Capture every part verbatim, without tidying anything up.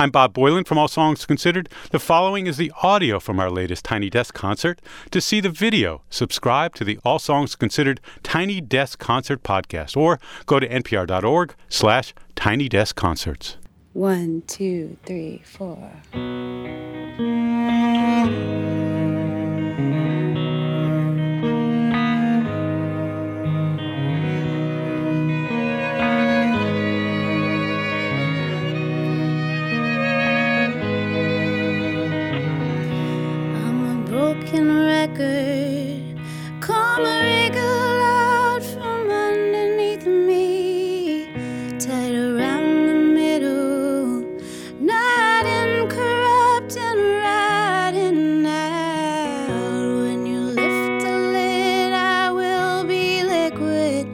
I'm Bob Boylan from All Songs Considered. The following is the audio from our latest Tiny Desk concert. To see the video, subscribe to the All Songs Considered Tiny Desk Concert podcast, or go to npr.org slash Tiny Desk Concerts. One, two, three, four. Record, come a wriggle out from underneath me, tied around the middle, not in corrupt and riding out. When you lift the lid, I will be liquid,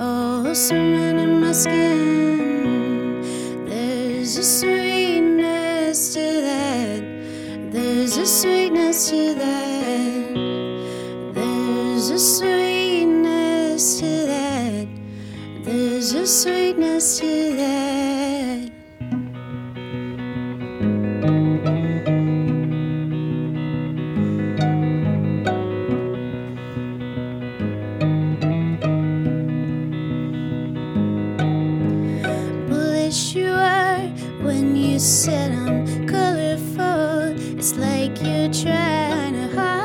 oh, swimming in my skin. There's a sweetness to that, there's a sweetness to that. There's a sweetness to that, there's a sweetness to that. Well, it's you are when you said I'm colorful, it's like you're trying to hide.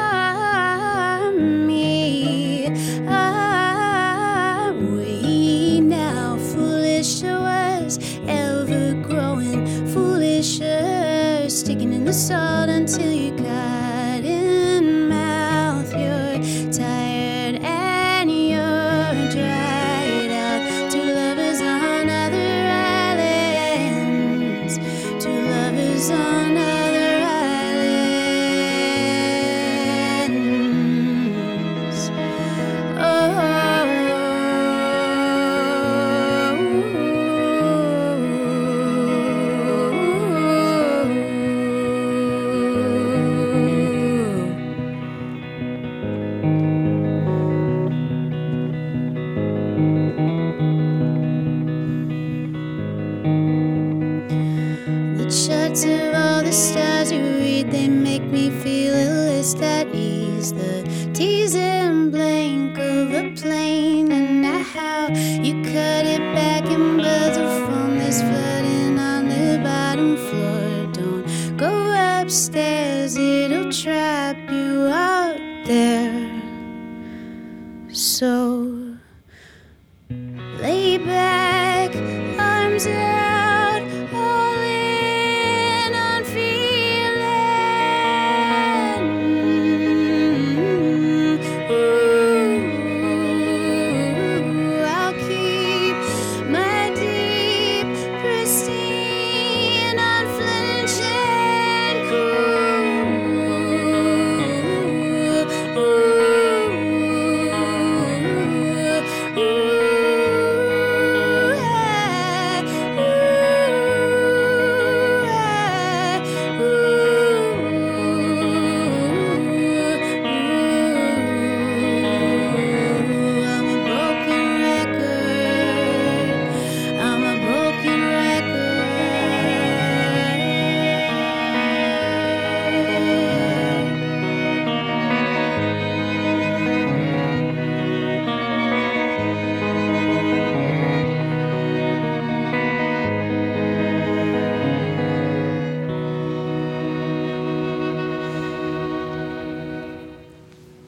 Sticking in the salt until you got in mouth. You're tired and you're dried out. Two lovers on other islands. Two lovers on other islands. Oh. Shots of all the stars you read, they make me feel a list at ease. The teasing blank of a plane, and now how you cut it back and build a phone that's flooding on the bottom floor. Don't go upstairs, it'll trap you out there. So lay back, arms out.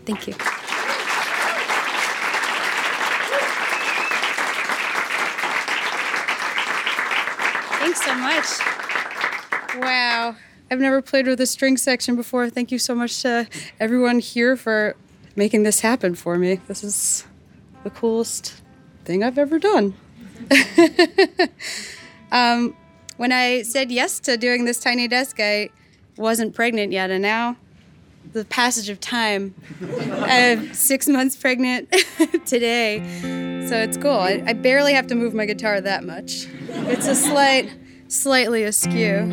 Thank you. Thanks so much. Wow. I've never played with a string section before. Thank you so much to everyone here for making this happen for me. This is the coolest thing I've ever done. um, when I said yes to doing this Tiny Desk, I wasn't pregnant yet, and now the passage of time. I'm six months pregnant today, so it's cool. I, I barely have to move my guitar that much. It's a slight, slightly askew,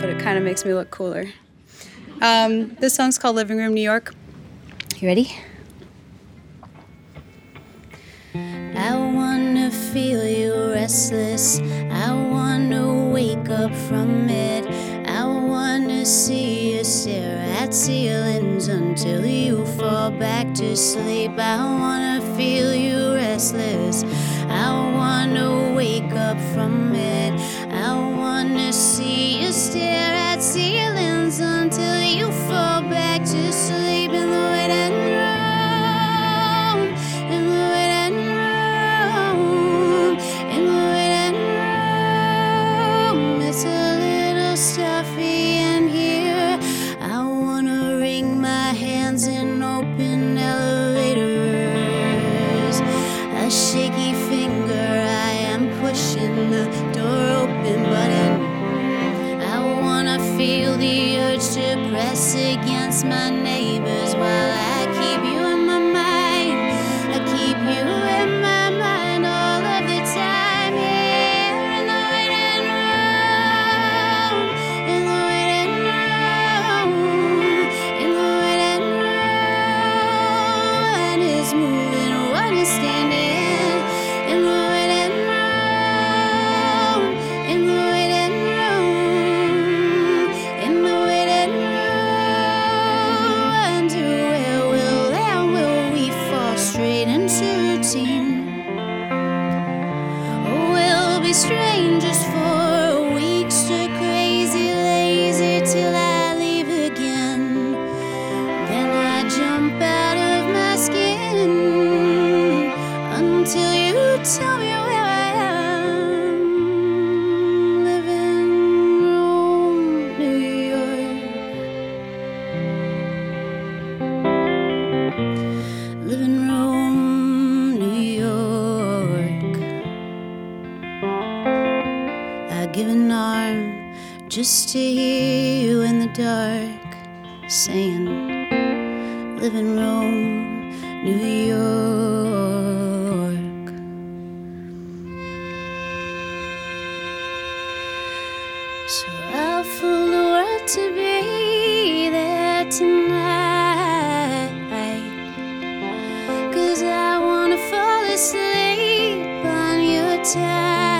but it kind of makes me look cooler. Um, this song's called Living Room New York. You ready? I wanna feel you restless. I wanna wake up. up from it. I want to see you stare at ceilings until you fall back to sleep. I want to feel you restless. I want to wake up from it. I want to see you stare at ceilings until you fall back to sleep in the wet and roam, in the wet and roam, in the wet and roam. It's a little stuffy in here. I want to wring my hands in open elevators. A shaky finger, I am pushing the door open button. I want to feel the urge to press against my neighbors while I keep you in my mind. I keep you in my mind all of the time here in the wet and roam, in the wet and roam, in the wet and roam. One is moving, one is standing in the wet and roam, in the wet and roam, in the wet and roam. And where will where will we fall straight into routine? We'll be strangers for weeks or crazy lazy till I leave again. Then I jump out of my skin until you tell me where I am. Living room, New York. Living room, New York. I give an arm just to hear you in the dark saying, living room, New York. So I'll fool the world to be there tonight. Cause I wanna fall asleep on your time.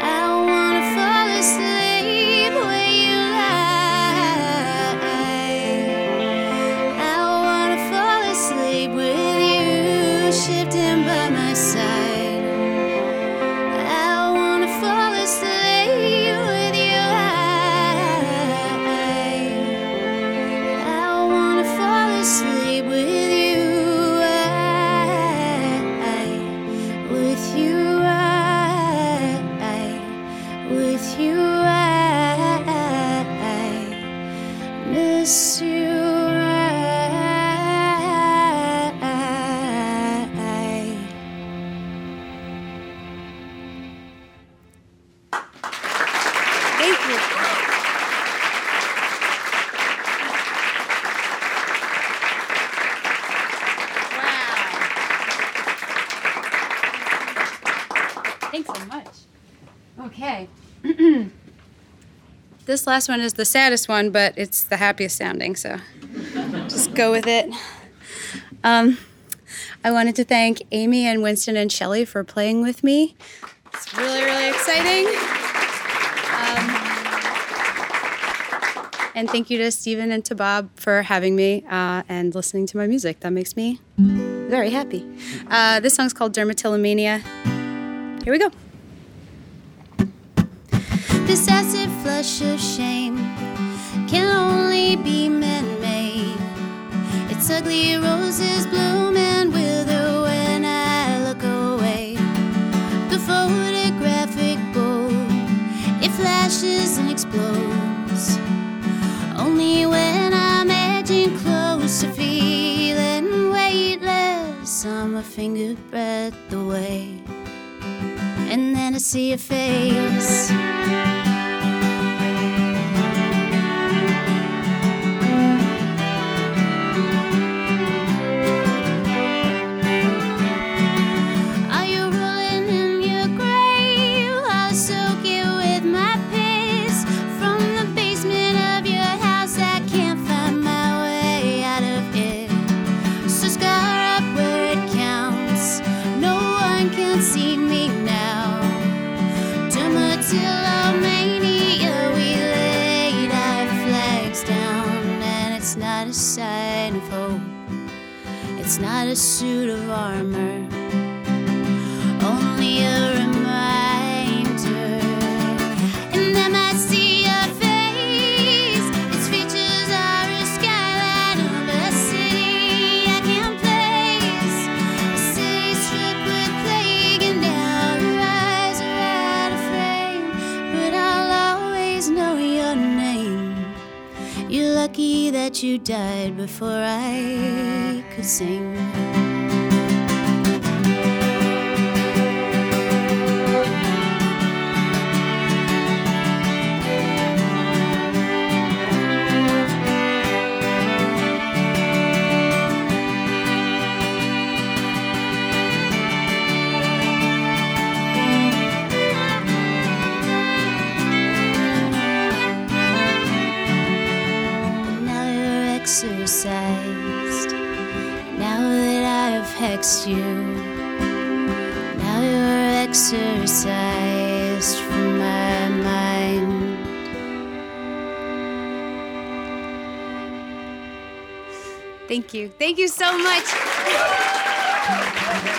I wanna fall asleep where you lie. I wanna fall asleep with you shifting by my side. I wanna fall asleep with you. I wanna fall asleep with you. I, with you. I, with you. I, miss you. I. Thank you. Wow. Thanks so much. Okay. This last one is the saddest one, but it's the happiest sounding, so just go with it. Um, I wanted to thank Amy and Winston and Shelley for playing with me. It's really, really exciting. Um, and thank you to Stephen and to Bob for having me uh, and listening to my music. That makes me very happy. Uh, this song's called Dermatillomania. Here we go. This acid flush of shame can only be man-made. Its ugly roses bloom and wither when I look away. The photographic bowl, it flashes and explodes. Only when I'm edging close to feeling weightless, I'm a finger breadth away. And then I see your face. Are you rolling in your grave? I'll soak it with my piss. From the basement of your house, I can't find my way out of it. So scar up where it counts. No one can see me now. Dermatillomania, we laid our flags down, and it's not a sign of hope, it's not a suit of armor, only a reminder. And I might see your face, its features are a skyline of a city I can't place, a city stripped with plague, and our eyes are out of frame, but I'll always know your name. You're lucky that you died before I could sing. Now that I've hexed you, now you're exercised from my mind. Thank you. Thank you so much.